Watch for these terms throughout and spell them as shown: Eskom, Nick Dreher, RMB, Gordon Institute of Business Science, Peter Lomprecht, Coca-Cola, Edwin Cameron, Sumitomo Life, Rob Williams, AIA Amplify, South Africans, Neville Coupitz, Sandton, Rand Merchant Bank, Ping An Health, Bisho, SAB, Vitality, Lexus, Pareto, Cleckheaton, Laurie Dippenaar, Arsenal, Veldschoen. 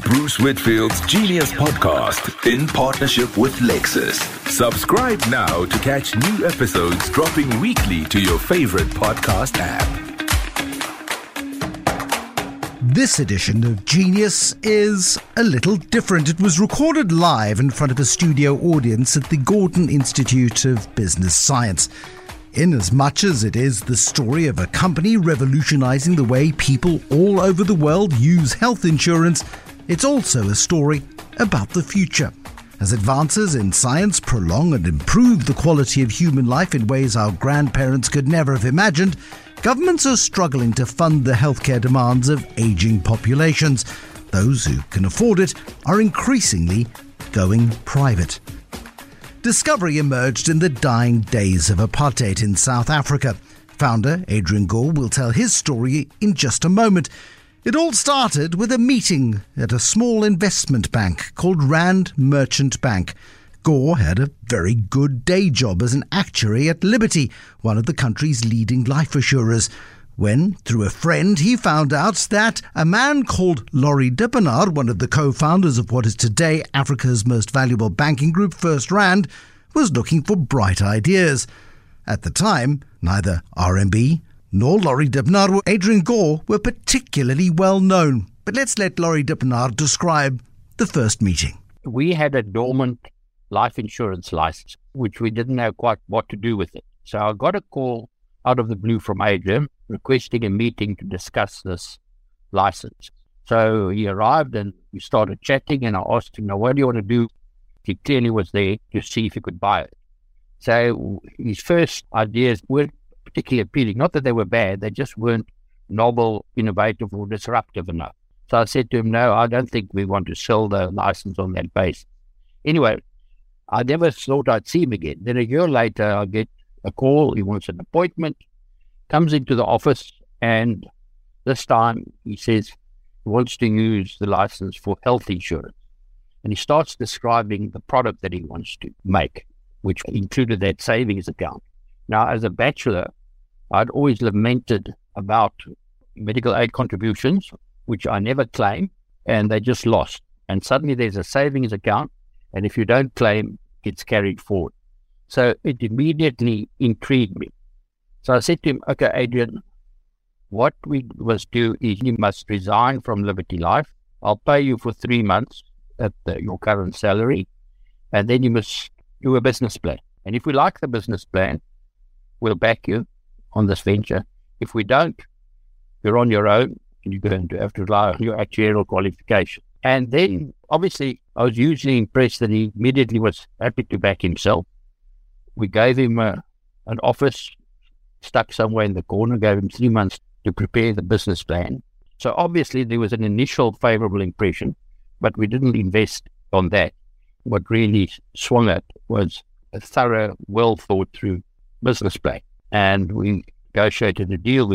Bruce Whitfield's Genius Podcast in partnership with Lexus. Subscribe now to catch new episodes dropping weekly to your favorite podcast app. This edition of Genius is a little different. It was recorded live in front of a studio audience at the Gordon Institute of Business Science. Inasmuch as it is the story of a company revolutionizing the way people all over the world use health insurance, it's also a story about the future. As advances in science prolong and improve the quality of human life in ways our grandparents could never have imagined, governments are struggling to fund the healthcare demands of aging populations. Those who can afford it are increasingly going private. Discovery emerged in the dying days of apartheid in South Africa. Founder Adrian Gore will tell his story in just a moment. It all started with a meeting at a small investment bank called Rand Merchant Bank. Gore had a very good day job as an actuary at Liberty, one of the country's leading life assurers, when, through a friend, he found out that a man called Laurie Dippenaar, one of the co-founders of what is today Africa's most valuable banking group, First Rand, was looking for bright ideas. At the time, neither RMB nor Laurie Dippenaar or Adrian Gore were particularly well known. But let's let Laurie Dippenaar describe the first meeting. We had a dormant life insurance license, which we didn't know quite what to do with it. So I got a call out of the blue from Adrian, requesting a meeting to discuss this license. So he arrived and we started chatting, and I asked him, now, what do you want to do? He clearly was there to see if he could buy it. So his first ideas weren't particularly appealing. Not that they were bad, they just weren't novel, innovative, or disruptive enough. So I said to him, no, I don't think we want to sell the license on that basis. Anyway, I never thought I'd see him again. Then a year later, I get a call, he wants an appointment, comes into the office, and this time he says he wants to use the license for health insurance. And he starts describing the product that he wants to make, which included that savings account. Now, as a bachelor, I'd always lamented about medical aid contributions, which I never claim, and they just lost. And suddenly there's a savings account, and if you don't claim, it's carried forward. So it immediately intrigued me. So I said to him, okay, Adrian, what we must do is you must resign from Liberty Life. I'll pay you for 3 months at your current salary, and then you must do a business plan. And if we like the business plan, we'll back you on this venture. If we don't, you're on your own, and you're going to have to rely on your actuarial qualification. And then, obviously, I was hugely impressed that he immediately was happy to back himself. We gave him an office stuck somewhere in the corner, gave him 3 months to prepare the business plan. So obviously there was an initial favorable impression, but we didn't invest on that. What really swung it was a thorough, well-thought-through business plan. And we negotiated a deal.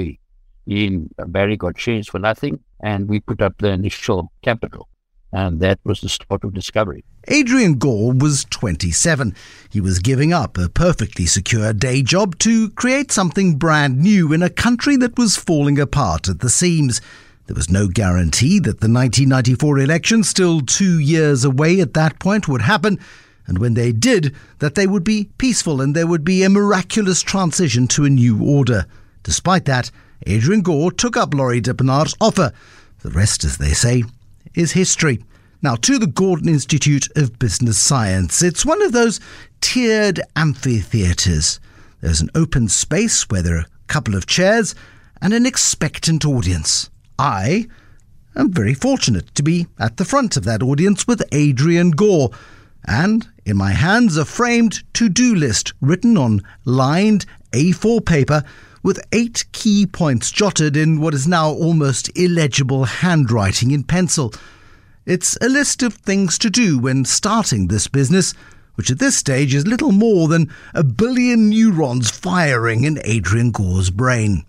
Barry got shares for nothing, and we put up the initial capital. And that was the start of Discovery. Adrian Gore was 27. He was giving up a perfectly secure day job to create something brand new in a country that was falling apart at the seams. There was no guarantee that the 1994 election, still 2 years away at that point, would happen. And when they did, that they would be peaceful and there would be a miraculous transition to a new order. Despite that, Adrian Gore took up Laurie Dippenaar's offer. The rest, as they say, is history. Now, to the Gordon Institute of Business Science. It's one of those tiered amphitheatres. There's an open space where there are a couple of chairs and an expectant audience. I am very fortunate to be at the front of that audience with Adrian Gore. And in my hands a framed to-do list written on lined A4 paper with 8 key points jotted in what is now almost illegible handwriting in pencil. It's a list of things to do when starting this business, which at this stage is little more than 1 billion neurons firing in Adrian Gore's brain.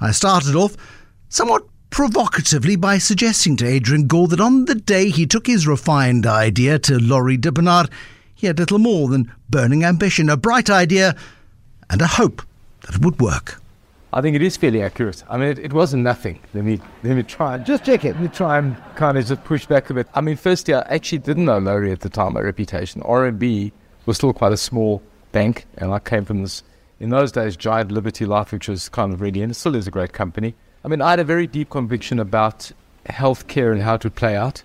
I started off somewhat provocatively by suggesting to Adrian Gore that on the day he took his refined idea to Laurie Dippenaar, he had little more than burning ambition, a bright idea and a hope that it would work. I think it is fairly accurate. I mean, it wasn't nothing. Let me try and just check it. Let me try and kind of just push back a bit. I mean, firstly, I actually didn't know Laurie at the time, my reputation. RMB was still quite a small bank, and I came from this, in those days, giant Liberty Life, which was kind of really, and it still is a great company. I mean, I had a very deep conviction about healthcare and how to play out.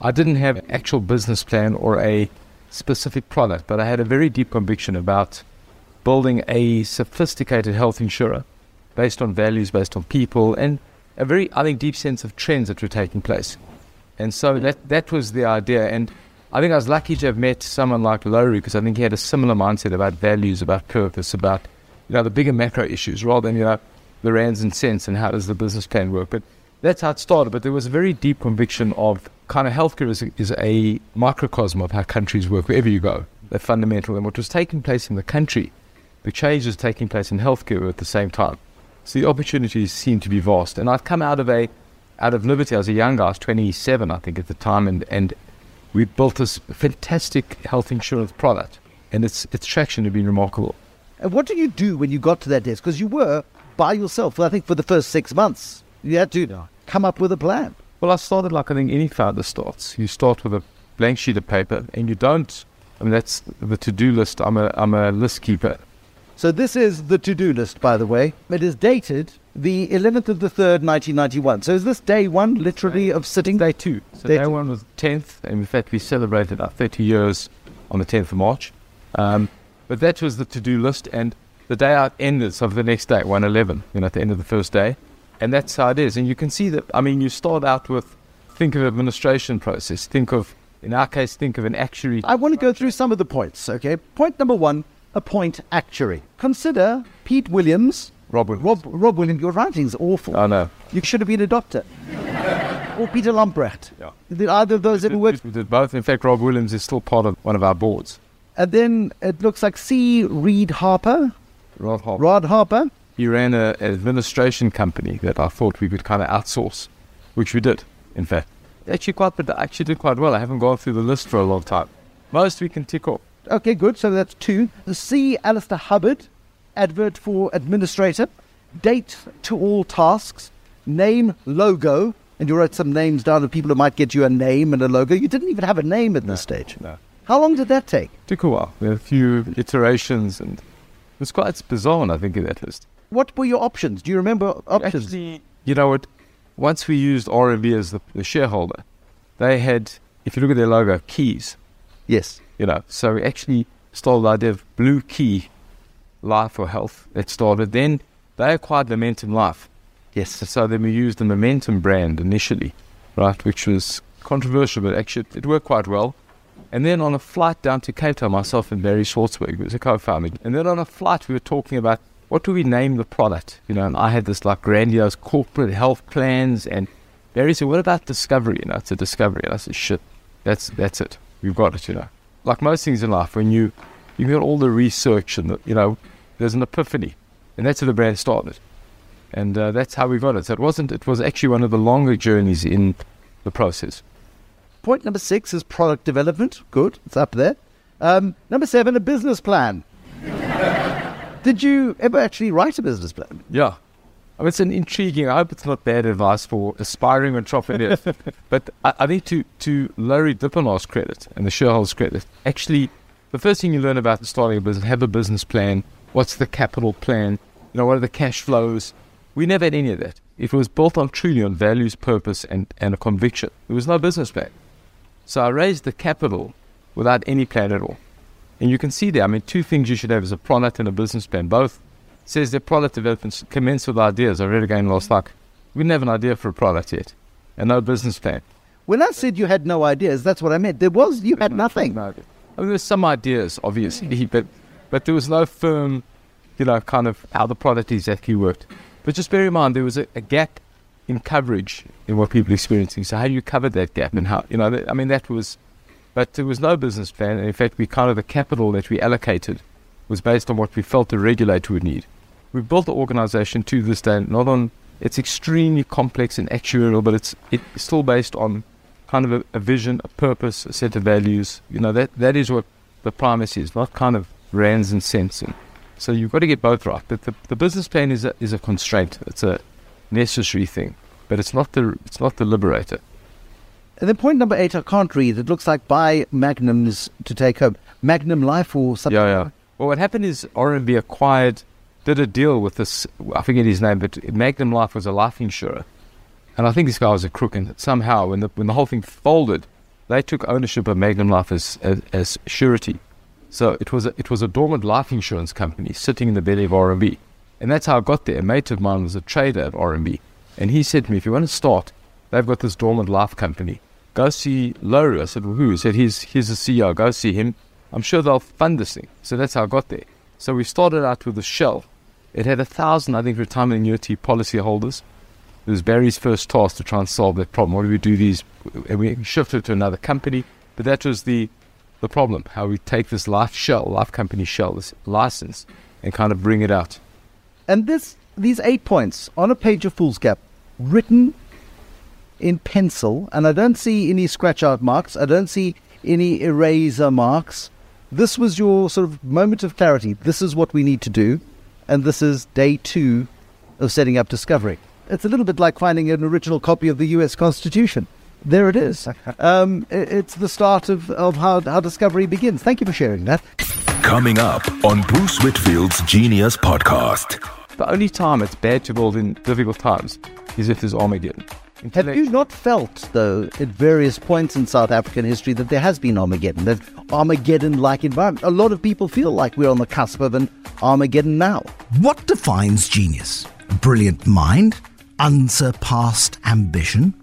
I didn't have an actual business plan or a specific product, but I had a very deep conviction about building a sophisticated health insurer, based on values, based on people, and a very, I think, deep sense of trends that were taking place. And so that was the idea. And I think I was lucky to have met someone like Laurie, because I think he had a similar mindset about values, about purpose, about, you know, the bigger macro issues, rather than, you know, the rands and cents and how does the business plan work. But that's how it started. But there was a very deep conviction of kind of healthcare is a microcosm of how countries work, wherever you go. They're fundamental. And what was taking place in the country, the change was taking place in healthcare at the same time. So the opportunities seemed to be vast. And I'd come out of Liberty. I was a young guy, I was 27, I think, at the time, and we built this fantastic health insurance product, and its traction had been remarkable. And what did you do when you got to that desk? Because you were by yourself, I think, for the first 6 months. You had to come up with a plan. Well, I started like I think any founder starts. You start with a blank sheet of paper, and you don't, I mean, that's the to-do list. I'm a list keeper. So this is the to-do list, by the way. It is dated the 11th of the 3rd, 1991. So is this day one, literally, of sitting? Day two. So day one was 10th, and in fact, we celebrated our 30 years on the 10th of March. But that was the to-do list, and the day out ended, so the next day, 1/11, at the end of the first day. And that's how it is. And you can see that, I mean, you start out with, think of an administration process, in our case, think of an actuary. I want to go through some of the points, okay? Point number one. Appoint actuary. Consider Pete Williams. Rob Williams. Rob Williams, your writing's awful. I know. You should have been a doctor. Or Peter Lomprecht. Yeah. Did either of those ever work? We did both. In fact, Rob Williams is still part of one of our boards. And then it looks like C. Reed Harper. Rod Harper. He ran an administration company that I thought we could kind of outsource, which we did, in fact. Actually did quite well. I haven't gone through the list for a long time. Most we can tick off. Okay, good. So that's two. The C, Alistair Hubbard, advert for administrator. Date to all tasks. Name, logo. And you wrote some names down of people who might get you a name and a logo. You didn't even have a name at this stage. No. How long did that take? Took a while. There were a few iterations, and it was quite bizarre, I think, in that list. What were your options? Do you remember options? Actually, you know what? Once we used RMB as the shareholder, they had, if you look at their logo, keys. Yes. So we actually stole the idea of Blue Key Life or Health. It started. Then they acquired Momentum Life. Yes. So then we used the Momentum brand initially, right, which was controversial, but actually it worked quite well. And then on a flight down to Cape Town, myself and Barry Swartzberg, who was a co-founder, and then on a flight we were talking about what do we name the product, and I had this like grandiose corporate health plans, and Barry said, what about Discovery? It's a Discovery. And I said, shit, that's it. We've got it, Like most things in life, when you got all the research and, there's an epiphany. And that's how the brand started. And that's how we got it. So it was actually one of the longer journeys in the process. Point number 6 is product development. Good, it's up there. Number 7, a business plan. Did you ever actually write a business plan? Yeah. It's an intriguing, I hope it's not bad advice for aspiring entrepreneurs. But I think to Laurie Dippenaar's credit and the shareholders' credit, actually, the first thing you learn about starting a business, have a business plan, what's the capital plan, what are the cash flows. We never had any of that. It was built on truly on values, purpose, and a conviction. There was no business plan. So I raised the capital without any plan at all. And you can see there, two things you should have is a product and a business plan, both. Says their product development commenced with ideas. I read again last night. We didn't have an idea for a product yet, and no business plan. When I said you had no ideas, that's what I meant. You had nothing. There were some ideas, obviously, but there was no firm, kind of how the product exactly worked. But just bear in mind, there was a gap in coverage in what people were experiencing. So how do you cover that gap, and how that was. But there was no business plan, and in fact, we the capital that we allocated was based on what we felt the regulator would need. We've built the organization to this day, it's extremely complex and actuarial, but it's still based on kind of a vision, a purpose, a set of values. That is what the primacy is, not kind of rands and cents and So you've got to get both right. But the business plan is a constraint. It's a necessary thing, but it's not the liberator. Then point number 8, I can't read. It looks like buy Magnums to take home. Magnum Life or something. Yeah. Well, what happened is RMB did a deal with this, I forget his name, but Magnum Life was a life insurer. And I think this guy was a crook, and somehow when the whole thing folded, they took ownership of Magnum Life as surety. So it was a dormant life insurance company sitting in the belly of RMB. And that's how I got there. A mate of mine was a trader at RMB, and he said to me, if you want to start, they've got this dormant life company. Go see Laurie. I said, well, who? He said, he's the CEO. Go see him. I'm sure they'll fund this thing. So that's how I got there. So we started out with a shell. It had 1,000, I think, retirement annuity policy holders. It was Barry's first task to try and solve that problem. What do we do these? And we shifted to another company. But that was the problem, how we take this life company shell, this license, and kind of bring it out. And these 8 points on a page of foolscap, written in pencil, and I don't see any scratch-out marks. I don't see any eraser marks. This was your sort of moment of clarity. This is what we need to do, and this is day 2 of setting up Discovery. It's a little bit like finding an original copy of the U.S. Constitution. There it is. It's the start of how Discovery begins. Thank you for sharing that. Coming up on Bruce Whitfield's Genius Podcast. The only time it's bad to build in difficult times is if there's Armageddon. Have you not felt, though, at various points in South African history that there has been Armageddon, that Armageddon-like environment? A lot of people feel like we're on the cusp of an Armageddon now. What defines genius? A brilliant mind? Unsurpassed ambition?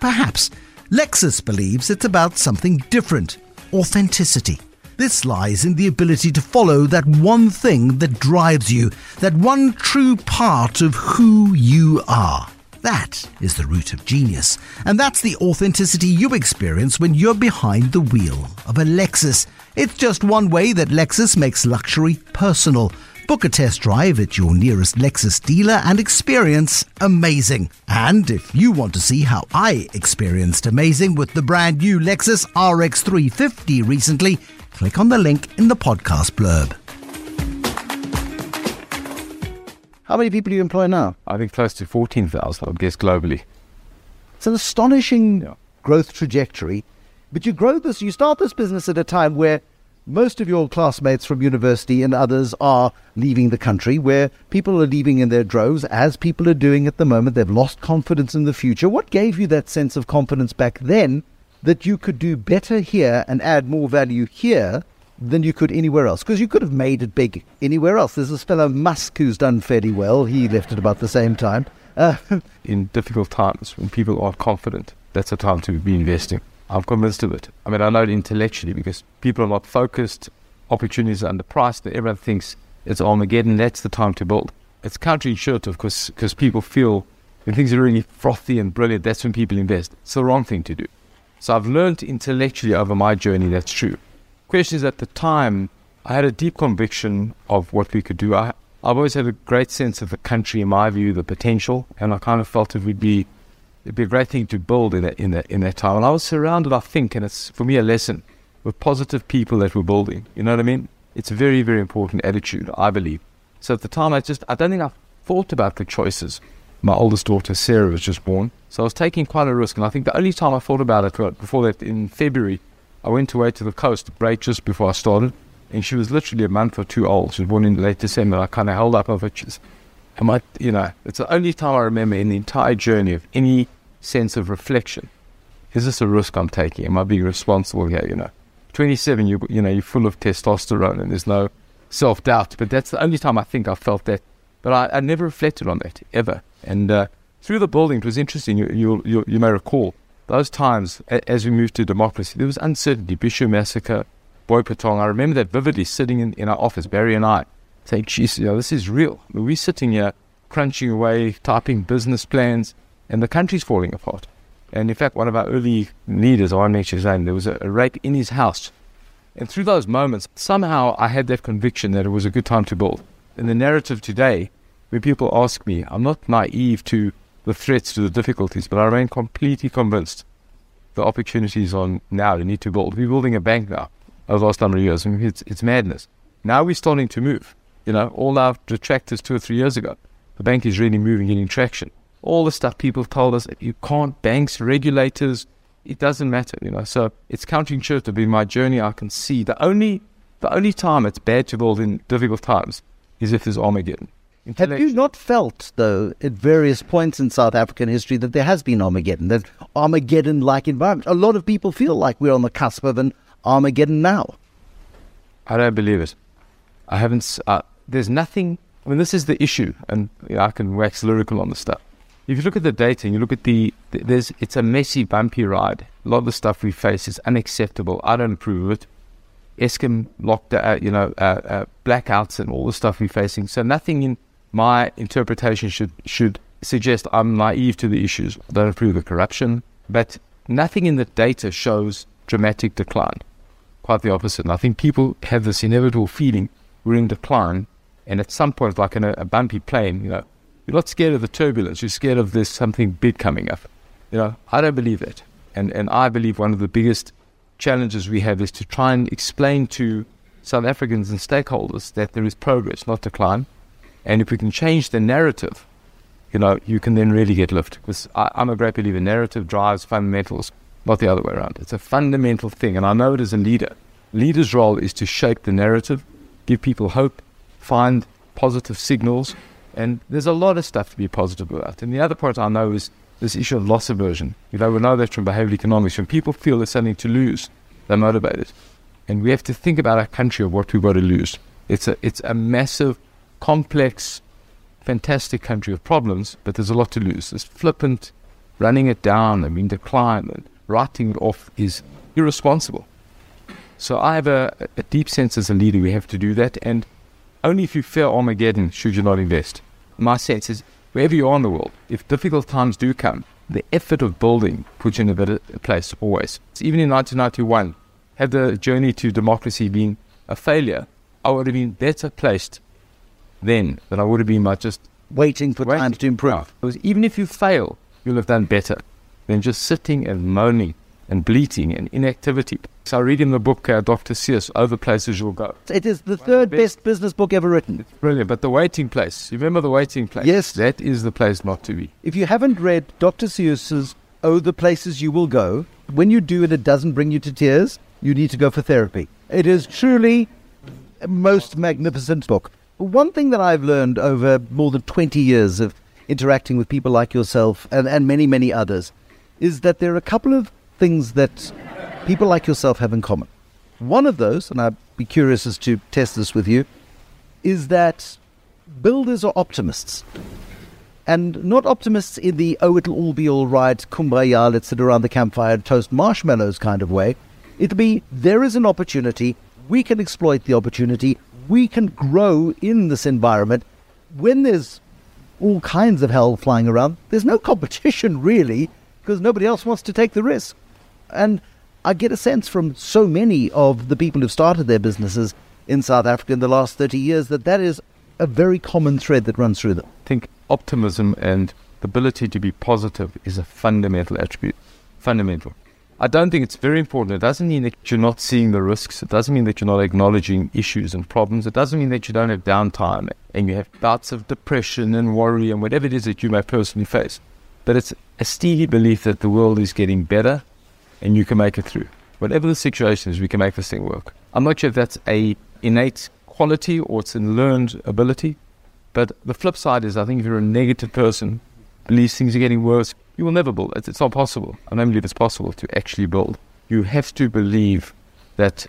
Perhaps. Lexus believes it's about something different. Authenticity. This lies in the ability to follow that one thing that drives you, that one true part of who you are. That is the root of genius, and that's the authenticity you experience when you're behind the wheel of a Lexus. It's just one way that Lexus makes luxury personal. Book a test drive at your nearest Lexus dealer and experience amazing. And if you want to see how I experienced amazing with the brand new Lexus RX 350 recently, click on the link in the podcast blurb. How many people do you employ now? I think close to 14,000, I guess, globally. It's an astonishing growth trajectory. But you start this business at a time where most of your classmates from university and others are leaving the country, where people are leaving in their droves, as people are doing at the moment. They've lost confidence in the future. What gave you that sense of confidence back then that you could do better here and add more value here than you could anywhere else? Because you could have made it big anywhere else. There's this fellow Musk who's done fairly well. He left at about the same time. In difficult times when people aren't confident, that's the time to be investing. I'm convinced of it. I mean, I know it intellectually because people are not focused, opportunities are underpriced, everyone thinks it's Armageddon. That's the time to build. It's counterintuitive because people feel when things are really frothy and brilliant, that's when people invest. It's the wrong thing to do. So I've learned intellectually over my journey that's true. Question is, at the time, I had a deep conviction of what we could do. I've always had a great sense of the country, in my view, the potential, and I kind of felt it'd be a great thing to build in that time. And I was surrounded, I think, and it's for me a lesson, with positive people that were building. You know what I mean? It's a very, very important attitude, I believe. So at the time, I don't think I thought about the choices. My oldest daughter, Sarah, was just born, so I was taking quite a risk. And I think the only time I thought about it before that, in February, I went away to the coast right just before I started, and she was literally a month or two old. She was born in late December, and I kind of held up her pictures. It's the only time I remember in the entire journey of any sense of reflection. Is this a risk I'm taking? Am I being responsible here, 27, you're full of testosterone and there's no self-doubt. But that's the only time I think I felt that. But I never reflected on that, ever. And through the building, it was interesting. You may recall, those times, as we moved to democracy, there was uncertainty. Bisho massacre, Boy Patong. I remember that vividly, sitting in our office, Barry and I, saying, "Geez, this is real. We're sitting here, crunching away, typing business plans, and the country's falling apart." And in fact, one of our early leaders, I won't mention his name, there was a rape in his house. And through those moments, somehow I had that conviction that it was a good time to build. In the narrative today, when people ask me, I'm not naive to the threats, to the difficulties, but I remain completely convinced the opportunities on now, you need to build. We're building a bank now over the last number of years. I mean, it's madness. Now we're starting to move. You know, all our detractors 2 or 3 years ago, the bank is really moving, getting traction. All the stuff people have told us, if you can't, banks, regulators, it doesn't matter, you know. So it's counterintuitive. In my journey, I can see the only time it's bad to build in difficult times is if there's Armageddon. Have you not felt, though, at various points in South African history that there has been Armageddon, that Armageddon-like environment? A lot of people feel like we're on the cusp of an Armageddon now. I don't believe it. I haven't... there's nothing... I mean, this is the issue, and you know, I can wax lyrical on this stuff. If you look at the data and you look at it's a messy, bumpy ride. A lot of the stuff we face is unacceptable. I don't approve of it. Eskom locked, blackouts and all the stuff we're facing. So nothing in my interpretation should suggest I'm naive to the issues. I don't approve of corruption, but nothing in the data shows dramatic decline. Quite the opposite. And I think people have this inevitable feeling we're in decline, and at some point, like in a bumpy plane, you know, you're not scared of the turbulence. You're scared of there's something big coming up. You know, I don't believe that, and I believe one of the biggest challenges we have is to try and explain to South Africans and stakeholders that there is progress, not decline. And if we can change the narrative, you know, you can then really get lift. Because I'm a great believer, narrative drives fundamentals, not the other way around. It's a fundamental thing. And I know it as a leader. Leader's role is to shape the narrative, give people hope, find positive signals. And there's a lot of stuff to be positive about. And the other part I know is this issue of loss aversion. You know, we know that from behavioral economics. When people feel there's something to lose, they're motivated. And we have to think about our country of what we've got to lose. It's a massive, complex, fantastic country of problems, but there's a lot to lose. This flippant running it down, I mean, decline, and writing it off is irresponsible. So I have a deep sense as a leader we have to do that, and only if you fear Armageddon should you not invest. My sense is, wherever you are in the world, if difficult times do come, the effort of building puts you in a better place always. So even in 1991, had the journey to democracy been a failure, I would have been better placed then than I would have been by just waiting for time to improve. Because even if you fail, you'll have done better than just sitting and moaning and bleating and inactivity. So I read in the book, Dr. Seuss, Over Places You'll Go. It is the third best business book ever written. It's brilliant. But The Waiting Place, you remember The Waiting Place? Yes. That is the place not to be. If you haven't read Dr. Seuss's Oh, the Places You Will Go, when you do and it doesn't bring you to tears, you need to go for therapy. It is truly a most magnificent book. One thing that I've learned over more than 20 years of interacting with people like yourself and many, many others is that there are a couple of things that people like yourself have in common. One of those, and I'd be curious as to test this with you, is that builders are optimists. And not optimists in the, oh, it'll all be all right, kumbaya, let's sit around the campfire and toast marshmallows kind of way. It'll be, there is an opportunity, we can exploit the opportunity, we can grow in this environment. When there's all kinds of hell flying around, there's no competition really because nobody else wants to take the risk. And I get a sense from so many of the people who've started their businesses in South Africa in the last 30 years that is a very common thread that runs through them. I think optimism and the ability to be positive is a fundamental attribute. Fundamental. I don't think it's very important. It doesn't mean that you're not seeing the risks. It doesn't mean that you're not acknowledging issues and problems. It doesn't mean that you don't have downtime and you have bouts of depression and worry and whatever it is that you may personally face. But it's a steely belief that the world is getting better and you can make it through. Whatever the situation is, we can make this thing work. I'm not sure if that's an innate quality or it's a learned ability. But the flip side is I think if you're a negative person, believes things are getting worse, you will never build. It's not possible. I don't believe it's possible to actually build. You have to believe that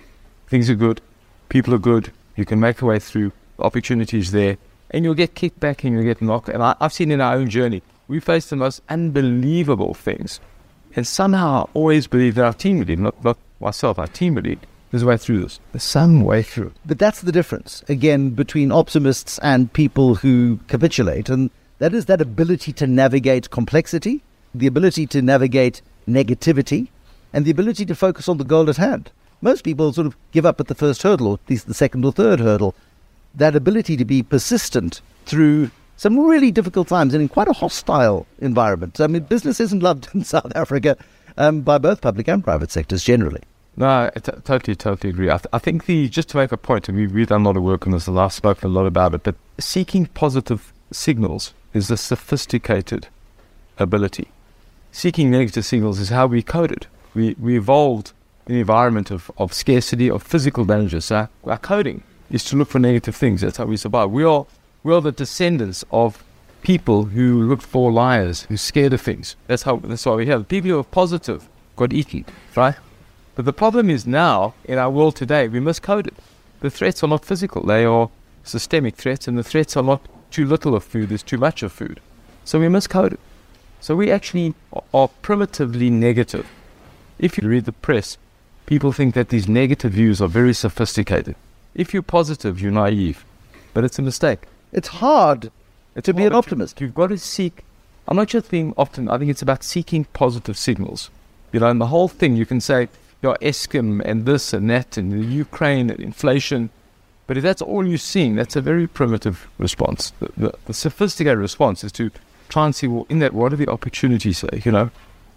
things are good, people are good, you can make a way through, opportunities there, and you'll get kicked back and you'll get knocked. And I've seen in our own journey, we faced the most unbelievable things. And somehow I always believed that our team would, not myself, our team would, there's a way through this. There's some way through. But that's the difference, again, between optimists and people who capitulate. And that is that ability to navigate complexity, the ability to navigate negativity, and the ability to focus on the goal at hand. Most people sort of give up at the first hurdle, or at least the second or third hurdle. That ability to be persistent through some really difficult times and in quite a hostile environment. I mean, business isn't loved in South Africa by both public and private sectors generally. No, I totally agree. I think just to make a point, and we've done a lot of work on this, and I've spoken a lot about it, but seeking positive signals is a sophisticated ability. Seeking negative signals is how we coded. We evolved in an environment of scarcity, of physical dangers. So our coding is to look for negative things. That's how we survive. We are the descendants of people who looked for liars, who scared of things. That's why we have people who are positive got eaten, right? But the problem is now, in our world today, we miscode it. The threats are not physical. They are systemic threats, and the threats are not too little of food. There's too much of food. So we miscode it. So we actually are primitively negative. If you read the press, people think that these negative views are very sophisticated. If you're positive, you're naive. But it's a mistake. It's hard to be an optimist. You've got to seek. I'm not just being optimistic. I think it's about seeking positive signals. You know, and the whole thing, you can say, you know, Eskom and this and that and the Ukraine and inflation. But if that's all you're seeing, that's a very primitive response. The sophisticated response is to try and see, well, in that, what are the opportunities there, you know?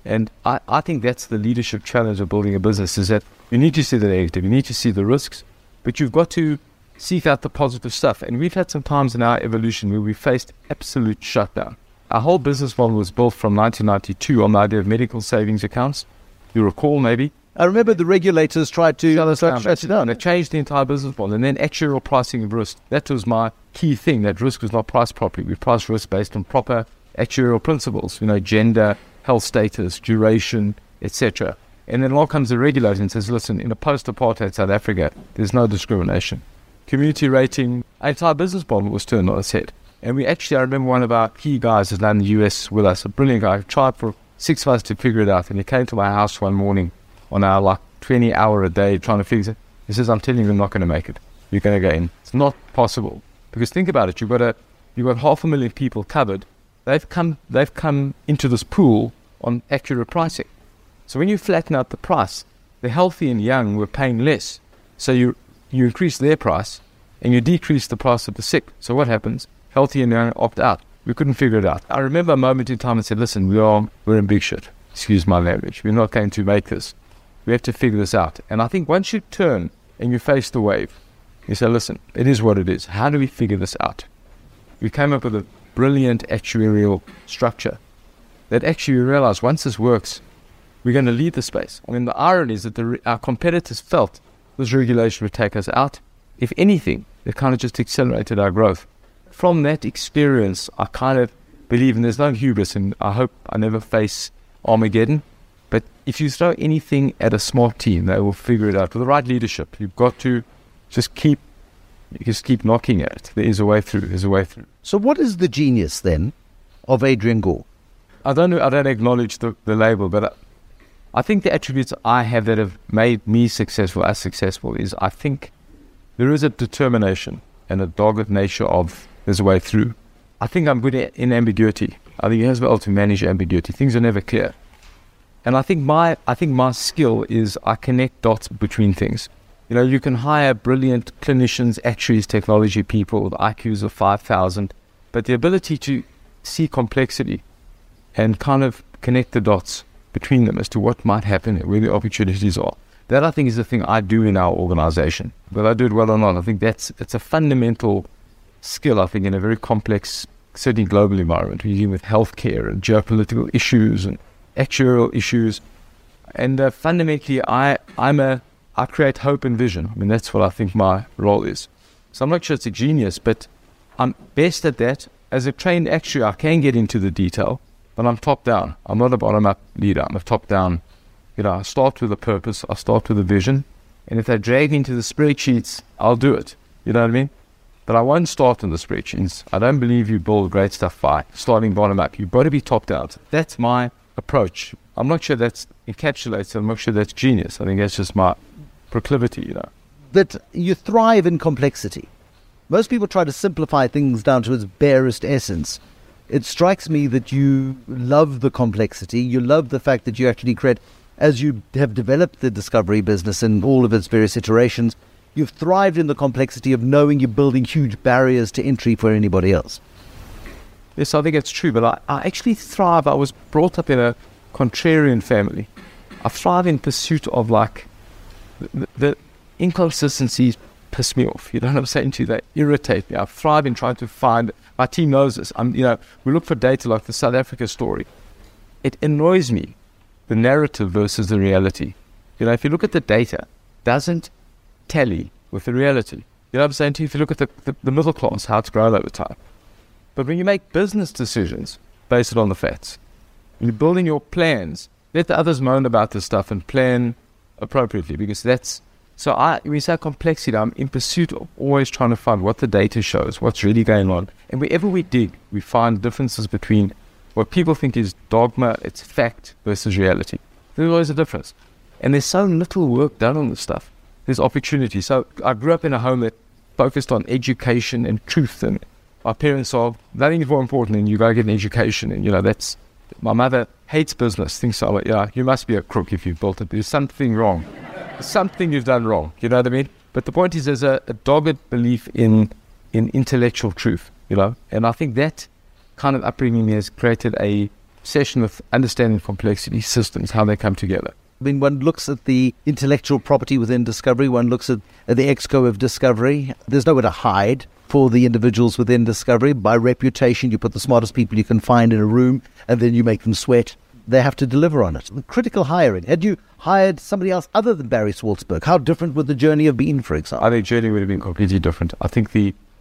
And I think that's the leadership challenge of building a business, is that you need to see the negative, you need to see the risks, but you've got to seek out the positive stuff. And we've had some times in our evolution where we faced absolute shutdown. Our whole business model was built from 1992 on the idea of medical savings accounts. You recall, maybe? I remember the regulators tried to shut it down. It changed the entire business model. And then actuarial pricing of risk. That was my key thing, that risk was not priced properly. We priced risk based on proper actuarial principles, you know, gender, health status, duration, etc. And then along comes the regulator and says, listen, in a post-apartheid South Africa, there's no discrimination. Community rating, our entire business model was turned on its head. And I remember one of our key guys who's now in the US with us, a brilliant guy, tried for 6 months to figure it out. And he came to my house one morning on our 20-hour a day trying to fix it. He says, I'm telling you, I'm not going to make it. You're going to go in. It's not possible. Because think about it, you've got 500,000 people covered. They've come into this pool on accurate pricing. So when you flatten out the price, the healthy and young were paying less. So you increase their price and you decrease the price of the sick. So what happens? Healthy and young opt out. We couldn't figure it out. I remember a moment in time and said, listen, we're in big shit. Excuse my language. We're not going to make this. We have to figure this out. And I think once you turn and you face the wave, you say, listen, it is what it is. How do we figure this out? We came up with a brilliant actuarial structure that actually we realized once this works, we're going to lead the space. I mean, the irony is that our competitors felt this regulation would take us out. If anything, it kind of just accelerated our growth. From that experience, I kind of believe, and there's no hubris, and I hope I never face Armageddon, but if you throw anything at a smart team, they will figure it out. With the right leadership, you've got to just keep knocking at it. There is a way through. So what is the genius then of Adrian Gore? I don't know. I don't acknowledge the label, but I think the attributes I have that have made me successful, as successful, is I think there is a determination and a dogged nature of there's a way through. I think I'm good in ambiguity. I think you have to be able to manage ambiguity. Things are never clear. And I think my skill is I connect dots between things. You know, you can hire brilliant clinicians, actuaries, technology people with IQs of 5,000, but the ability to see complexity and kind of connect the dots between them as to what might happen and where the opportunities are, that I think is the thing I do in our organization. Whether I do it well or not, I think it's a fundamental skill, I think, in a very complex, certainly global environment. We're dealing with healthcare and geopolitical issues and actuarial issues. And fundamentally, I create hope and vision. I mean, that's what I think my role is. So I'm not sure it's a genius, but I'm best at that. As a trained actuary, I can get into the detail, but I'm top-down. I'm not a bottom-up leader. I'm a top-down. You know, I start with a purpose. I start with a vision. And if they drag me into the spreadsheets, I'll do it. You know what I mean? But I won't start in the spreadsheets. I don't believe you build great stuff by starting bottom-up. You've got to be top-down. That's my approach. I'm not sure that encapsulates it. I'm not sure that's genius. I think that's just my proclivity, you know. That you thrive in complexity. Most people try to simplify things down to its barest essence. It strikes me that you love the complexity. You love the fact that you actually create, as you have developed the Discovery business and all of its various iterations, you've thrived in the complexity of knowing you're building huge barriers to entry for anybody else. Yes, I think it's true, but I actually thrive. I was brought up in a contrarian family. I thrive in pursuit of The inconsistencies piss me off. You know what I'm saying to you? They irritate me. I thrive in trying to find, my team knows this. We look for data like the South Africa story. It annoys me, the narrative versus the reality. You know, if you look at the data, doesn't tally with the reality. You know what I'm saying to you? If you look at the middle class, how it's grown over time. But when you make business decisions based on the facts, when you're building your plans, let the others moan about this stuff and plan appropriately, because that's, so we say complexity, I'm in pursuit of always trying to find what the data shows, what's really going on. And wherever we dig, we find differences between what people think is dogma, it's fact, versus reality. There's always a difference. And there's so little work done on this stuff. There's opportunity. So I grew up in a home that focused on education and truth, and our parents are, nothing is more important than you go get an education. And, you know, that's, my mother hates business, thinks, oh, yeah, you must be a crook if you've built it. There's something wrong. There's something you've done wrong. You know what I mean? But the point is there's a dogged belief in intellectual truth, you know? And I think that kind of upbringing has created a obsession with understanding complexity, systems, how they come together. I mean, one looks at the intellectual property within Discovery. One looks at the exco of Discovery. There's nowhere to hide for the individuals within Discovery. By reputation, you put the smartest people you can find in a room, and then you make them sweat. They have to deliver on it. The critical hiring. Had you hired somebody else other than Barry Swartzberg, how different would the journey have been, for example? I think the journey would have been completely different. I think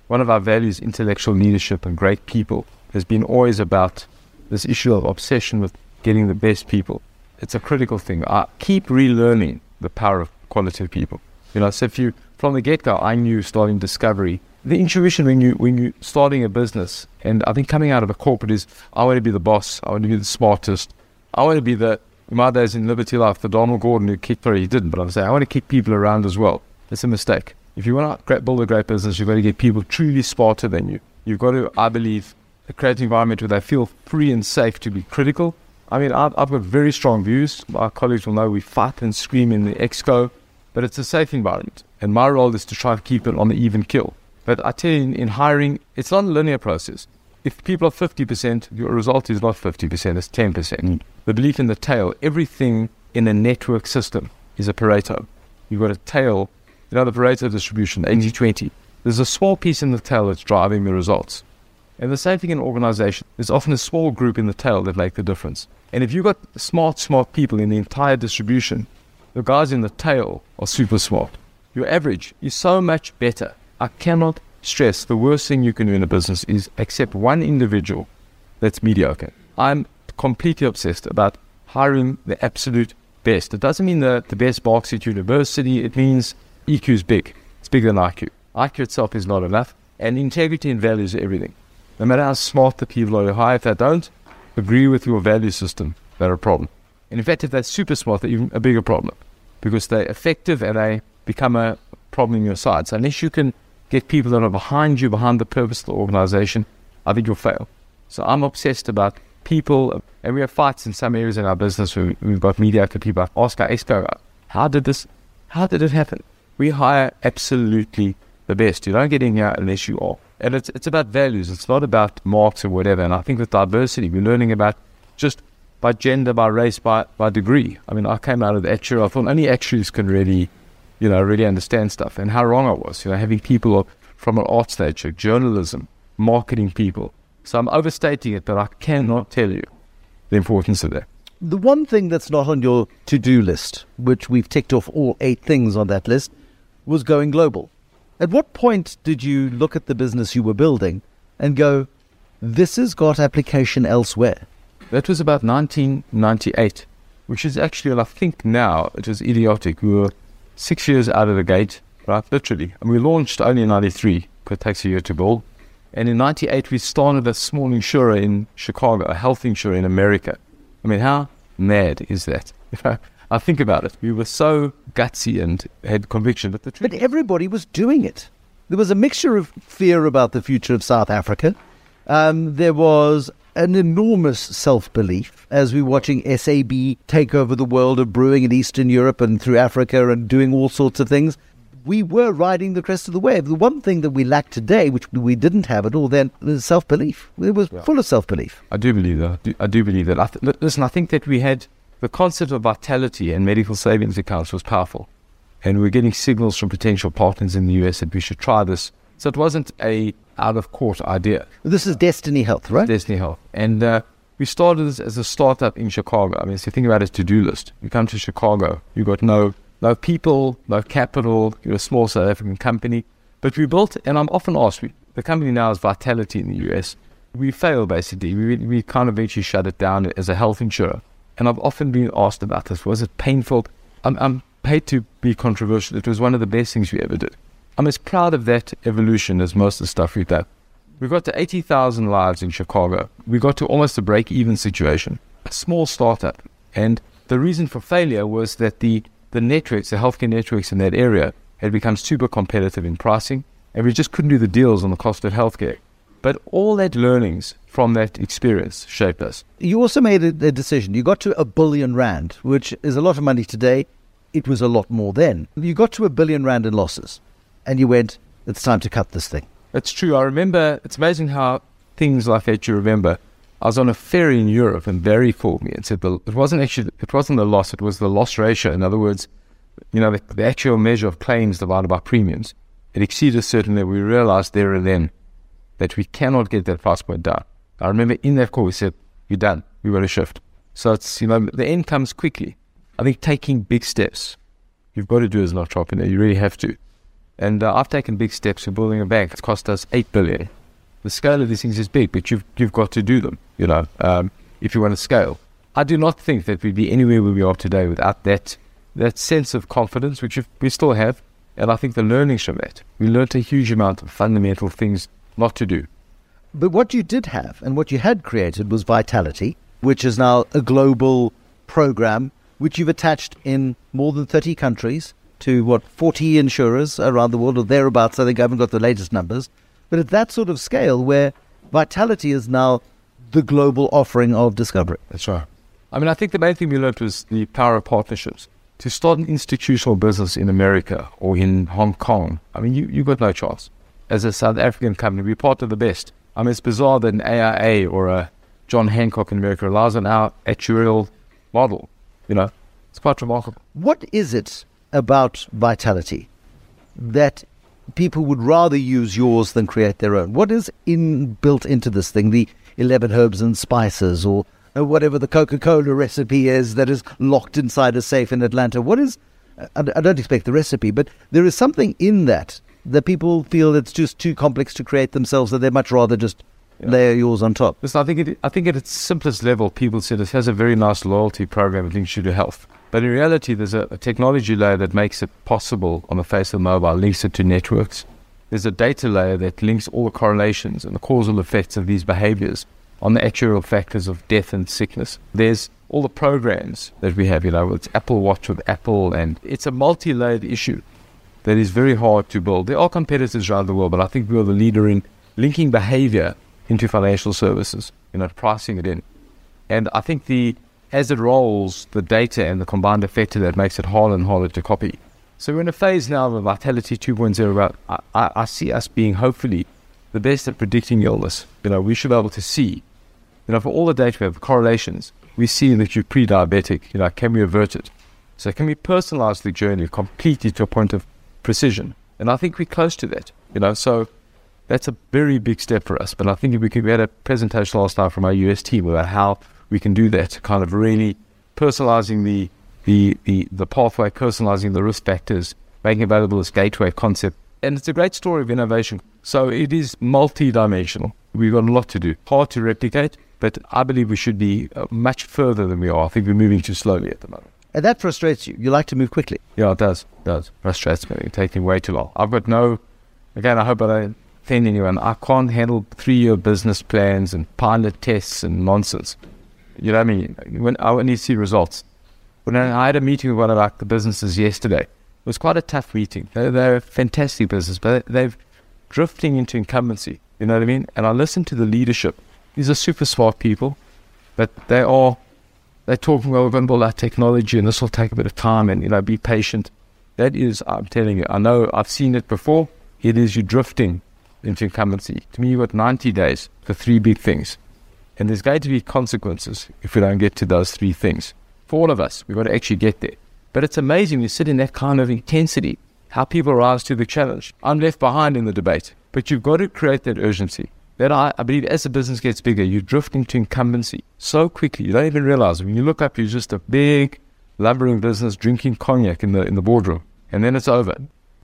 one of our values, intellectual leadership and great people, has been always about this issue of obsession with getting the best people. It's a critical thing. I keep relearning the power of qualitative people. You know, so if you, from the get-go, I knew starting Discovery, the intuition when you're starting a business, and I think coming out of a corporate is, I want to be the boss, I want to be the smartest, I want to be the, in my days in Liberty Life, the Donald Gordon who kicked, sorry, he didn't, but I'm saying, I want to kick people around as well. It's a mistake. If you want to build a great business, you've got to get people truly smarter than you. You've got to, I believe, create an environment where they feel free and safe to be critical. I mean, I've got very strong views. My colleagues will know we fight and scream in the exco, but it's a safe environment. And my role is to try to keep it on the even keel. But I tell you, in hiring, it's not a linear process. If people are 50%, your result is not 50%, it's 10%. The belief in the tail, everything in a network system is a Pareto. You've got a tail, you know, the Pareto distribution, 80-20. There's a small piece in the tail that's driving the results. And the same thing in an organization. There's often a small group in the tail that make the difference. And if you've got smart people in the entire distribution, the guys in the tail are super smart. Your average is so much better. I cannot stress the worst thing you can do in a business is accept one individual that's mediocre. I'm completely obsessed about hiring the absolute best. It doesn't mean the best box at university. It means EQ is big. It's bigger than IQ. IQ itself is not enough. And integrity and values are everything. No matter how smart the people are you hire, if they don't agree with your value system, they're a problem. And in fact, if they're super smart, they're even a bigger problem because they're effective and they become a problem in your side. So unless you can get people that are behind you, behind the purpose of the organization, I think you'll fail. So I'm obsessed about people, and we have fights in some areas in our business where we've got mediocre people. I ask our exco, how did it happen? We hire absolutely the best. You don't get in here unless you are. And it's about values. It's not about marks or whatever. And I think with diversity, we're learning about just by gender, by race, by degree. I mean, I came out of the actuary. I thought only actuaries can really understand stuff. And how wrong I was. You know, having people from an arts nature, journalism, marketing people. So I'm overstating it, but I cannot tell you the importance of that. The one thing that's not on your to-do list, which we've ticked off all 8 things on that list, was going global. At what point did you look at the business you were building and go, this has got application elsewhere? That was about 1998, which is actually, I think now, it was idiotic. We were 6 years out of the gate, right, literally. And we launched only in 93, because it takes a year to build. And in 98, we started a small insurer in Chicago, a health insurer in America. I mean, how mad is that? I think about it. We were so gutsy and had conviction. But everybody was doing it. There was a mixture of fear about the future of South Africa. There was an enormous self-belief as we were watching SAB take over the world of brewing in Eastern Europe and through Africa and doing all sorts of things. We were riding the crest of the wave. The one thing that we lack today, which we didn't have at all then, was self-belief. It was full of self-belief. I do believe that. I do believe that. Listen, I think that we had... The concept of Vitality and medical savings accounts was powerful. and we're getting signals from potential partners in the US that we should try this. So it wasn't a out-of-court idea. This is Destiny Health, right? Destiny Health. And we started this as a startup in Chicago. I mean, so think about it as to-do list. You come to Chicago, you got no people, no capital, you're a small South African company. But we built, and I'm often asked, the company now is Vitality in the US. We failed, basically. We kind of eventually shut it down as a health insurer. And I've often been asked about this. Was it painful? I'm paid to be controversial. It was one of the best things we ever did. I'm as proud of that evolution as most of the stuff we've done. We got to 80,000 lives in Chicago. We got to almost a break-even situation. A small startup. And the reason for failure was that the networks, the healthcare networks in that area, had become super competitive in pricing, and we just couldn't do the deals on the cost of healthcare. But all that learnings from that experience shaped us. You also made a decision. You got to R1 billion, which is a lot of money today. It was a lot more then. You got to R1 billion in losses, and you went, it's time to cut this thing. It's true. I remember, it's amazing how things like that you remember. I was on a ferry in Europe, and Barry called me and said, it wasn't the loss, it was the loss ratio. In other words, the actual measure of claims divided by premiums. It exceeded a certain level. We realized there and then that we cannot get that price point down. I remember in that call we said, you're done. We've got to shift. So it's, the end comes quickly. I think taking big steps, you've got to do as an entrepreneur. You really have to. And I've taken big steps in building a bank. It's cost us $8 billion. The scale of these things is big, but you've got to do them, if you want to scale. I do not think that we'd be anywhere where we are today without that sense of confidence, which we still have, and I think the learnings from that. We learned a huge amount of fundamental things not to do. But what you did have and what you had created was Vitality, which is now a global program which you've attached in more than 30 countries to, 40 insurers around the world or thereabouts. I think I haven't got the latest numbers. But at that sort of scale where Vitality is now the global offering of Discovery. That's right. I mean, I think the main thing we learned was the power of partnerships. To start an institutional business in America or in Hong Kong, I mean, you've got no chance. As a South African company, we're part of the best. I mean, it's bizarre that an AIA or a John Hancock in America relies on our actuarial model. It's quite remarkable. What is it about Vitality that people would rather use yours than create their own? What is built into this thing, the 11 herbs and spices or whatever the Coca-Cola recipe is that is locked inside a safe in Atlanta? I don't expect the recipe, but there is something in that people feel it's just too complex to create themselves, that they'd much rather just layer yours on top. Listen, I think at its simplest level, people said it has a very nice loyalty program that links you to health. But in reality, there's a technology layer that makes it possible on the face of mobile, links it to networks. There's a data layer that links all the correlations and the causal effects of these behaviors on the actuarial factors of death and sickness. There's all the programs that we have, it's Apple Watch with Apple, and it's a multi-layered issue that is very hard to build. There are competitors around the world, but I think we are the leader in linking behavior into financial services, pricing it in. And I think as it rolls, the data and the combined effect of that makes it harder and harder to copy. So we're in a phase now of Vitality 2.0 about, I see us being hopefully the best at predicting illness. We should be able to see for all the data we have, correlations, we see that you're pre-diabetic. Can we avert it? So can we personalize the journey completely to a point of precision? And I think we're close to that. So that's a very big step for us. But I think we had a presentation last night from our US team about how we can do that, kind of really personalizing the pathway, personalizing the risk factors, making available this gateway concept. And it's a great story of innovation. So it is multi-dimensional. We've got a lot to do. Hard to replicate. But I believe we should be much further than we are. I think we're moving too slowly at the moment. And that frustrates you. You like to move quickly. Yeah, it does. Frustrates me. It's taking way too long. I've got again, I hope I don't offend anyone. I can't handle 3-year business plans and pilot tests and nonsense. You know what I mean? I need to see results. When I had a meeting with one of the businesses yesterday, it was quite a tough meeting. They're a fantastic business, but they're drifting into incumbency. You know what I mean? And I listened to the leadership. These are super smart people, but they're talking well about technology, and this will take a bit of time, and, be patient. That is, I'm telling you, I know I've seen it before. It is you drifting into incumbency. To me, you've got 90 days for 3 big things, and there's going to be consequences if we don't get to those 3 things. For all of us, we've got to actually get there. But it's amazing, you sit in that kind of intensity, how people rise to the challenge. I'm left behind in the debate, but you've got to create that urgency. That I believe as the business gets bigger, you drift into incumbency so quickly. You don't even realize. When you look up, you're just a big, lumbering business drinking cognac in the boardroom, and then it's over.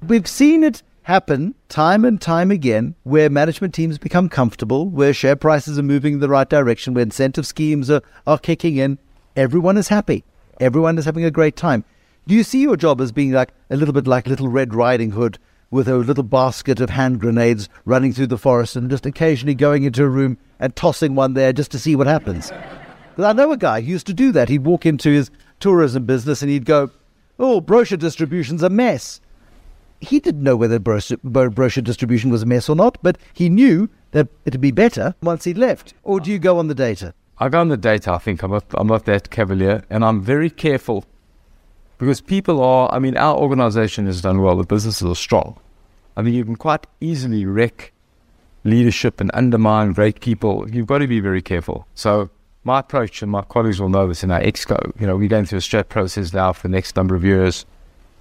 We've seen it happen time and time again where management teams become comfortable, where share prices are moving in the right direction, where incentive schemes are kicking in. Everyone is happy. Everyone is having a great time. Do you see your job as being like a little bit like Little Red Riding Hood with a little basket of hand grenades running through the forest and just occasionally going into a room and tossing one there just to see what happens? Because I know a guy who used to do that. He'd walk into his tourism business and he'd go, "Oh, brochure distribution's a mess." He didn't know whether brochure distribution was a mess or not, but he knew that it'd be better once he left. Or do you go on the data? I go on the data, I think. I'm not that cavalier, and I'm very careful. Because people are, I mean, our organization has done well. The businesses are strong. I mean, you can quite easily wreck leadership and undermine great people. You've got to be very careful. So my approach, and my colleagues will know this in our exco, we're going through a strat process now for the next number of years,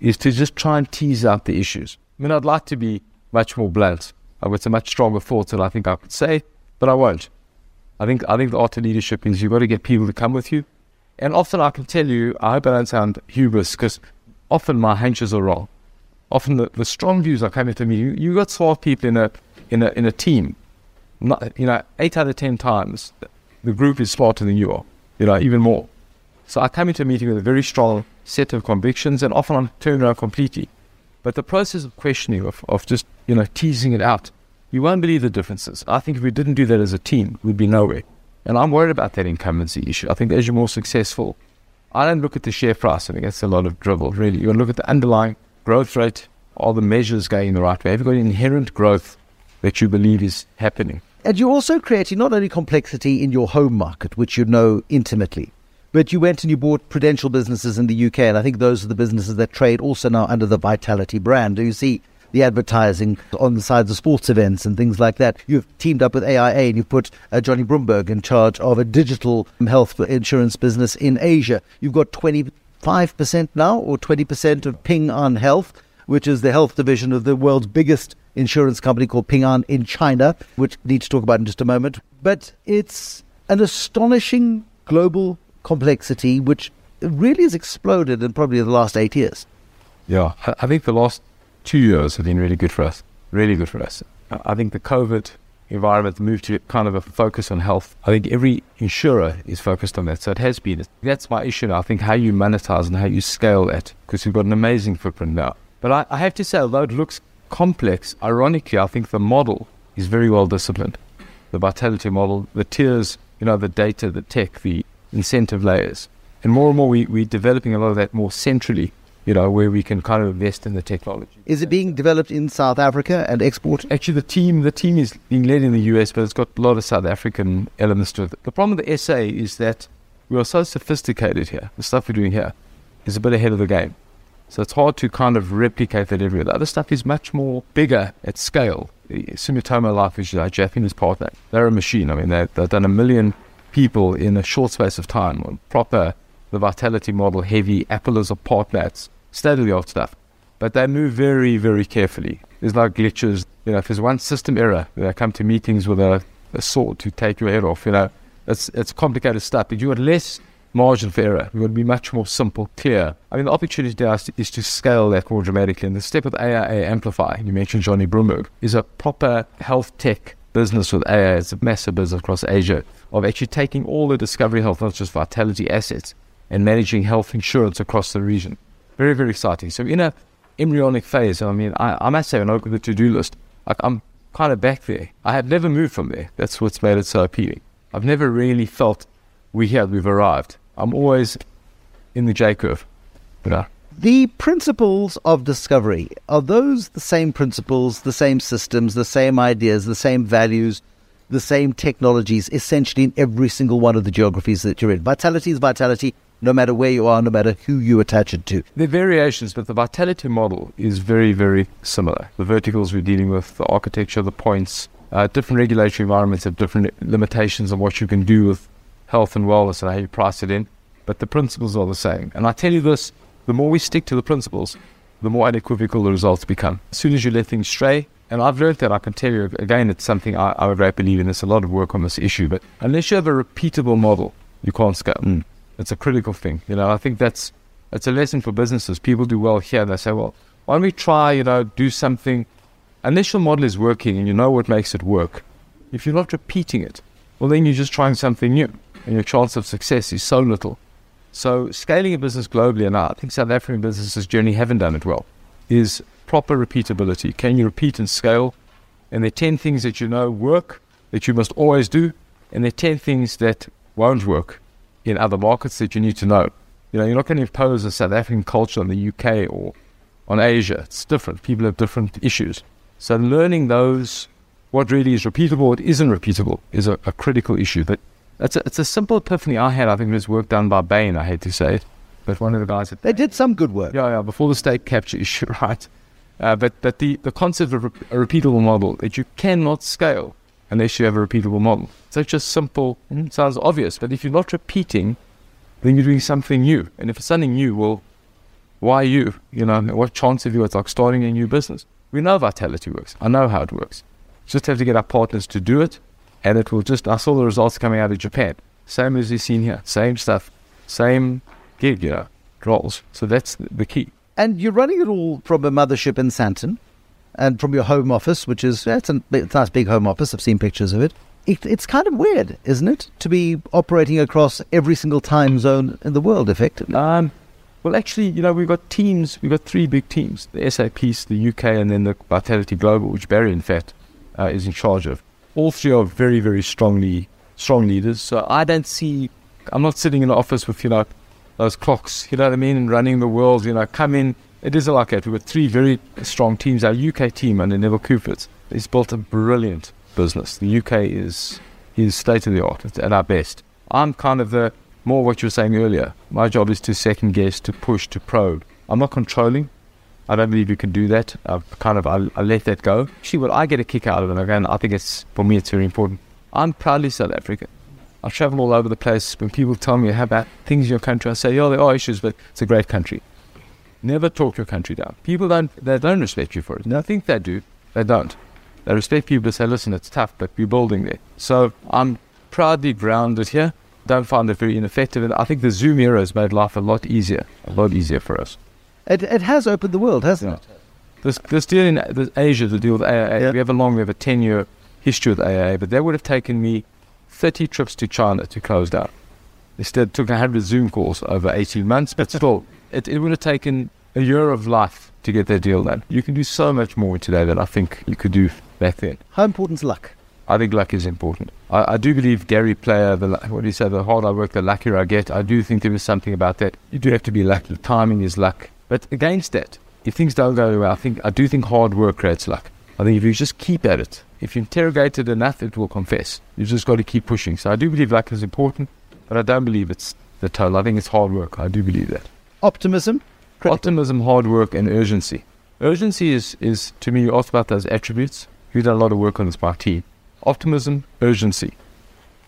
is to just try and tease out the issues. I mean, I'd like to be much more blunt. I've got some much stronger thoughts that I think I could say, but I won't. I think the art of leadership is you've got to get people to come with you. And often I can tell you, I hope I don't sound hubris, because often my hunches are wrong. Often the strong views are coming to me. You've got 12 people in a team. 8 out of 10 times, the group is smarter than you are, even more. So I come into a meeting with a very strong set of convictions, and often I'm turned around completely. But the process of questioning, of just, teasing it out, you won't believe the differences. I think if we didn't do that as a team, we'd be nowhere. And I'm worried about that incumbency issue. I think as you're more successful, I don't look at the share price. I think that's a lot of drivel, really. You want to look at the underlying growth rate. Are the measures going the right way? Have you got inherent growth that you believe is happening? And you're also creating not only complexity in your home market, which you know intimately, but you went and you bought Prudential businesses in the UK, and I think those are the businesses that trade also now under the Vitality brand. Do you see the advertising on the sides of sports events and things like that? You've teamed up with AIA and you've put Johnny Brumberg in charge of a digital health insurance business in Asia. You've got 25% now, or 20% of Ping An Health, which is the health division of the world's biggest insurance company called Ping An in China, which we need to talk about in just a moment. But it's an astonishing global complexity which really has exploded in probably the last 8 years. Yeah, I think the last 2 years have been really good for us, really good for us. I think the COVID environment moved to kind of a focus on health. I think every insurer is focused on that, so it has been. That's my issue now, I think, how you monetize and how you scale that, because you've got an amazing footprint now. But I have to say, although it looks complex, ironically, I think the model is very well disciplined. The Vitality model, the tiers, the data, the tech, the incentive layers. And more we're developing a lot of that more centrally, where we can kind of invest in the technology. Is it being developed in South Africa and exported? Actually, the team is being led in the US, but it's got a lot of South African elements to it. The problem with the SA is that we are so sophisticated here. The stuff we're doing here is a bit ahead of the game. So it's hard to kind of replicate that everywhere. The other stuff is much more bigger at scale. Sumitomo Life, which is our Japanese partner, they're a machine. I mean, they've done 1 million people in a short space of time on proper, the Vitality model, heavy. Apple is a partner. Steadily old stuff, but they move very, very carefully. There's no glitches. If there's one system error, they come to meetings with a sword to take your head off. It's complicated stuff, but you want less margin for error. You want to be much more simple, clear. I mean, the opportunity there is to scale that more dramatically. And the step with AIA Amplify, you mentioned Johnny Brumberg, is a proper health tech business with AIA. It's a massive business across Asia of actually taking all the Discovery Health, not just Vitality assets, and managing health insurance across the region. Very, very exciting. So in an embryonic phase, I mean, I must say, when I look at the to-do list, I'm kind of back there. I have never moved from there. That's what's made it so appealing. I've never really felt we've arrived. I'm always in the J-curve. The principles of Discovery, are those the same principles, the same systems, the same ideas, the same values, the same technologies, essentially in every single one of the geographies that you're in? Vitality is Vitality, no matter where you are, no matter who you attach it to. There are variations, but the Vitality model is very, very similar. The verticals we're dealing with, the architecture, the points, different regulatory environments have different limitations on what you can do with health and wellness and how you price it in, but the principles are the same. And I tell you this, The more we stick to the principles, the more unequivocal the results become. As soon as you let things stray, and I've learned that, I can tell you, again, it's something I would rapidly believe in. There's a lot of work on this issue, but unless you have a repeatable model, you can't scale. Mm. It's a critical thing. You know, I think that's a lesson for businesses. People do well here, and they say, well, why don't we try, you know, do something. Unless your model is working and you know what makes it work, if you're not repeating it, well, then you're just trying something new, and your chance of success is so little. So scaling a business globally, and I think South African businesses generally haven't done it well, is proper repeatability. Can you repeat and scale? And there are 10 things that you know work, that you must always do, and there are 10 things that won't work in other markets that you need to know. You know, you're not going to impose a South African culture on the UK or on Asia. It's different. People have different issues. So learning those, what really is repeatable, what isn't repeatable, is a critical issue. But it's a simple epiphany I had. I think it was work done by Bain, I hate to say it, but one of the guys... They did some good work. Yeah, before the state capture issue, right? But the concept of a repeatable model, that you cannot scale unless you have a repeatable model. So it's just simple, sounds obvious, but if you're not repeating, then you're doing something new. And if it's something new, well, why you? You know, what chance have you? It's like starting a new business. We know Vitality works. I know how it works. Just have to get our partners to do it, and it will just... I saw the results coming out of Japan. Same as we've seen here. Same stuff. Same gig, you know, roles. So that's the key. And you're running it all from a mothership in Sandton and from your home office, which is... it's a nice big home office. I've seen pictures of it. It's kind of weird, isn't it, to be operating across every single time zone in the world, effectively? Well, actually, you know, we've got teams. We've got three big teams, the SA piece, the UK, and then the Vitality Global, which Barry, in fact, is in charge of. All three are very, very strong leaders. So I don't see... I'm not sitting in the office with, you know, those clocks, you know what I mean, and running the world, you know, come in. It isn't like that. We've got three very strong teams. Our UK team under Neville Coupitz has built a brilliant business. The UK is state-of-the-art. It's at our best. I'm kind of the... more what you were saying earlier. My job is to second guess, to push, to probe. I'm not controlling. I don't believe you can do that. I let that go. Actually, what I get a kick out of it, again, I think it's, for me, it's very important. I'm proudly South African. I travel all over the place. When people tell me about things in your country, I say, oh, there are issues, but it's a great country. Never talk your country down. People don't respect you for it. And I think they do. They don't. They respect people to say, listen, it's tough, but we're building there. So I'm proudly grounded here. Don't find it very ineffective, and I think the Zoom era has made life a lot easier for us. It has opened the world, hasn't it? This deal in Asia, the deal with AIA, yeah. we have a 10-year history with AIA, but that would have taken me 30 trips to China to close down. Instead, it took 100 Zoom calls over 18 months, but still, it would have taken a year of life to get that deal done. You can do so much more today than I think you could do back then. How important is luck? I think luck is important. I do believe Gary Player, the harder I work, the luckier I get. I do think there is something about that. You do have to be lucky. The timing is luck. But against that, if things don't go well, I do think hard work creates luck. I think if you just keep at it, if you interrogate it enough, it will confess. You've just got to keep pushing. So I do believe luck is important, but I don't believe it's the total. I think it's hard work. I do believe that. Optimism? Critical. Optimism, hard work, and urgency. Urgency is to me, you asked about those attributes. We've done a lot of work on this by team. Optimism, urgency.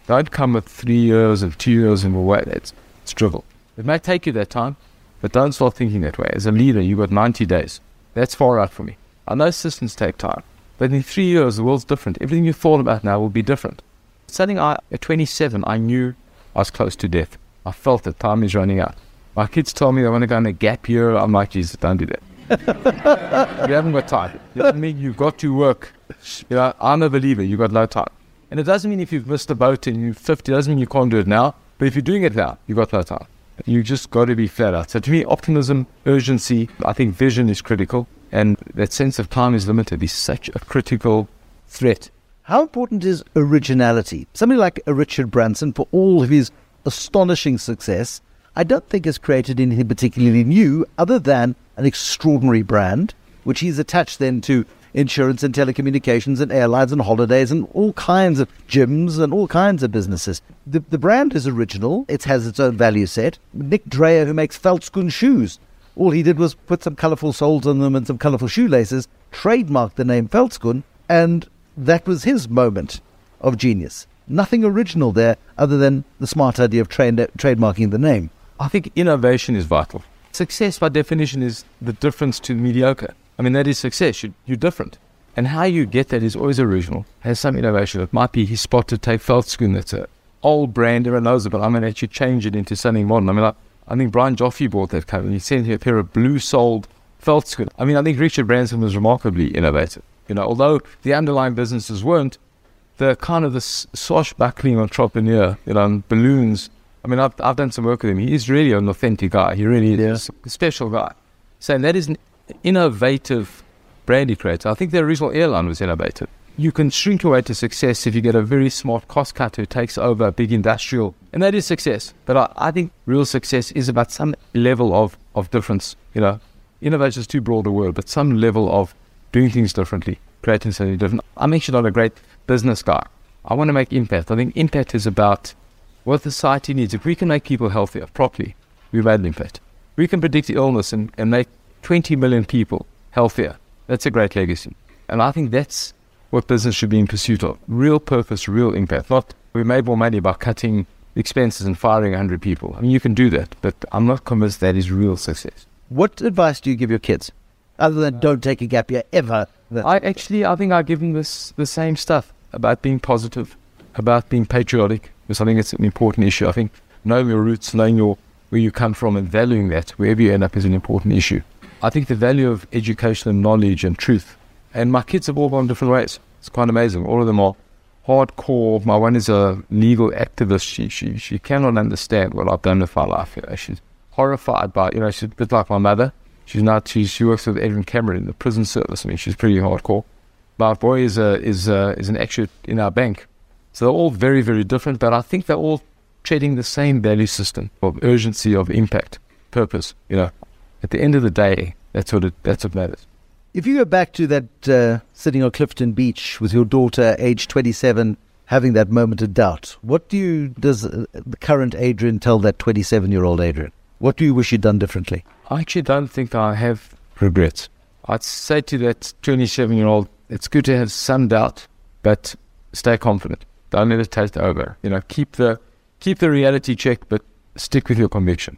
Don't come with 3 years and 2 years and away. It's drivel. It may take you that time, but don't start thinking that way. As a leader, you've got 90 days. That's far out for me. I know systems take time, but in 3 years, the world's different. Everything you've thought about now will be different. Something at 27, I knew I was close to death. I felt that time is running out. My kids told me they want to go on a gap year. I'm like, Jesus, don't do that. You haven't got time. You know what I mean? You've got to work. You know, I'm a believer. You've got no time. And it doesn't mean if you've missed the boat and you're 50, it doesn't mean you can't do it now. But if you're doing it now, you've got no time. You just got to be flat out. So to me, optimism, urgency, I think vision is critical. And that sense of time is limited is such a critical threat. How important is originality? Somebody like Richard Branson, for all of his astonishing success, I don't think has created anything particularly new other than an extraordinary brand, which he's attached then to insurance and telecommunications and airlines and holidays and all kinds of gyms and all kinds of businesses. The brand is original. It has its own value set. Nick Dreher, who makes Veldschoen shoes, all he did was put some colourful soles on them and some colourful shoelaces, trademarked the name Veldschoen, and that was his moment of genius. Nothing original there other than the smart idea of trademarking the name. I think innovation is vital. Success by definition is the difference to mediocre. I mean, that is success. You're different. And how you get that is always original, has some innovation. It might be his spot to take Feldskun, that's an old brand, everyone knows about. I'm going to actually change it into something modern. I mean, I think Brian Joffe bought that company. He sent you a pair of blue-soled Feldskun. I mean, I think Richard Branson was remarkably innovative. You know, although the underlying businesses weren't, the kind of the swashbuckling entrepreneur, you know, and balloons. I mean, I've done some work with him. He is really an authentic guy. He really is a special guy. So that is an innovative brand he creates. I think the original airline was innovative. You can shrink away to success if you get a very smart cost cut who takes over a big industrial. And that is success. But I think real success is about some level of difference. You know, innovation is too broad a word, but some level of doing things differently, creating something different. I'm actually not a great business guy. I want to make impact. I think impact is about what society needs. If we can make people healthier properly, we've made an impact. We can predict illness and make 20 million people healthier. That's a great legacy. And I think that's what business should be in pursuit of. Real purpose, real impact. Not we made more money by cutting expenses and firing 100 people. I mean, you can do that, but I'm not convinced that is real success. What advice do you give your kids? Other than don't take a gap year ever. I think I give them the same stuff about being positive, about being patriotic, because I think it's an important issue. I think knowing your roots, knowing where you come from and valuing that, wherever you end up, is an important issue. I think the value of education and knowledge and truth. And my kids have all gone different ways. It's quite amazing. All of them are hardcore. My one is a legal activist. She cannot understand what I've done with my life. You know, she's horrified by, you know, she's a bit like my mother. She works with Edwin Cameron in the prison service. I mean, she's pretty hardcore. My boy is an actuary in our bank. So they're all very, very different, but I think they're all treading the same value system of urgency, of impact, purpose. You know, at the end of the day, that's what matters. If you go back to that sitting on Clifton Beach with your daughter, age 27, having that moment of doubt, what does the current Adrian tell that 27-year-old Adrian? What do you wish you'd done differently? I actually don't think I have regrets. I'd say to that 27-year-old, it's good to have some doubt, but stay confident. Don't let it take over. You know, keep the reality check, but stick with your conviction.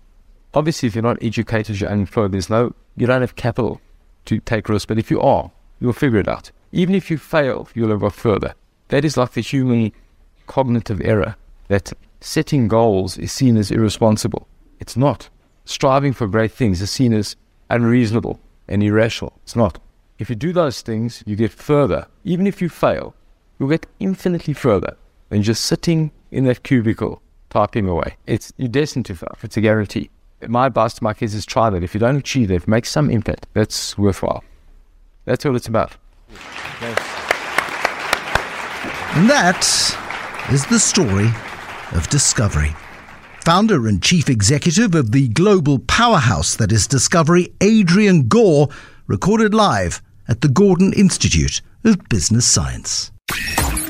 Obviously, if you're not educated, you're unemployed, you don't have capital to take risks. But if you are, you'll figure it out. Even if you fail, you'll have got further. That is like the human cognitive error, that setting goals is seen as irresponsible. It's not. Striving for great things is seen as unreasonable and irrational. It's not. If you do those things, you get further. Even if you fail, you'll get infinitely further than just sitting in that cubicle typing away. You're destined to fail. It's a guarantee. My advice to my kids is try that. If you don't achieve that, make some impact. That's worthwhile. That's all it's about. Thanks. And that is the story of Discovery. Founder and chief executive of the global powerhouse that is Discovery, Adrian Gore, recorded live at the Gordon Institute of Business Science.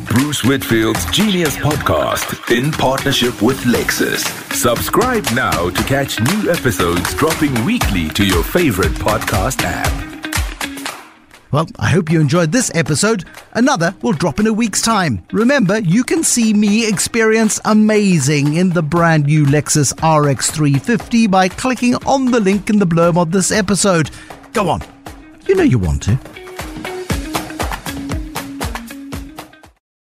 Bruce Whitfield's Genius Podcast in partnership with Lexus. Subscribe now to catch new episodes dropping weekly to your favorite podcast app. Well, I hope you enjoyed this episode. Another will drop in a week's time. Remember, you can see me experience amazing in the brand new Lexus RX 350 by clicking on the link in the blurb of this episode. Go on. You know you want to.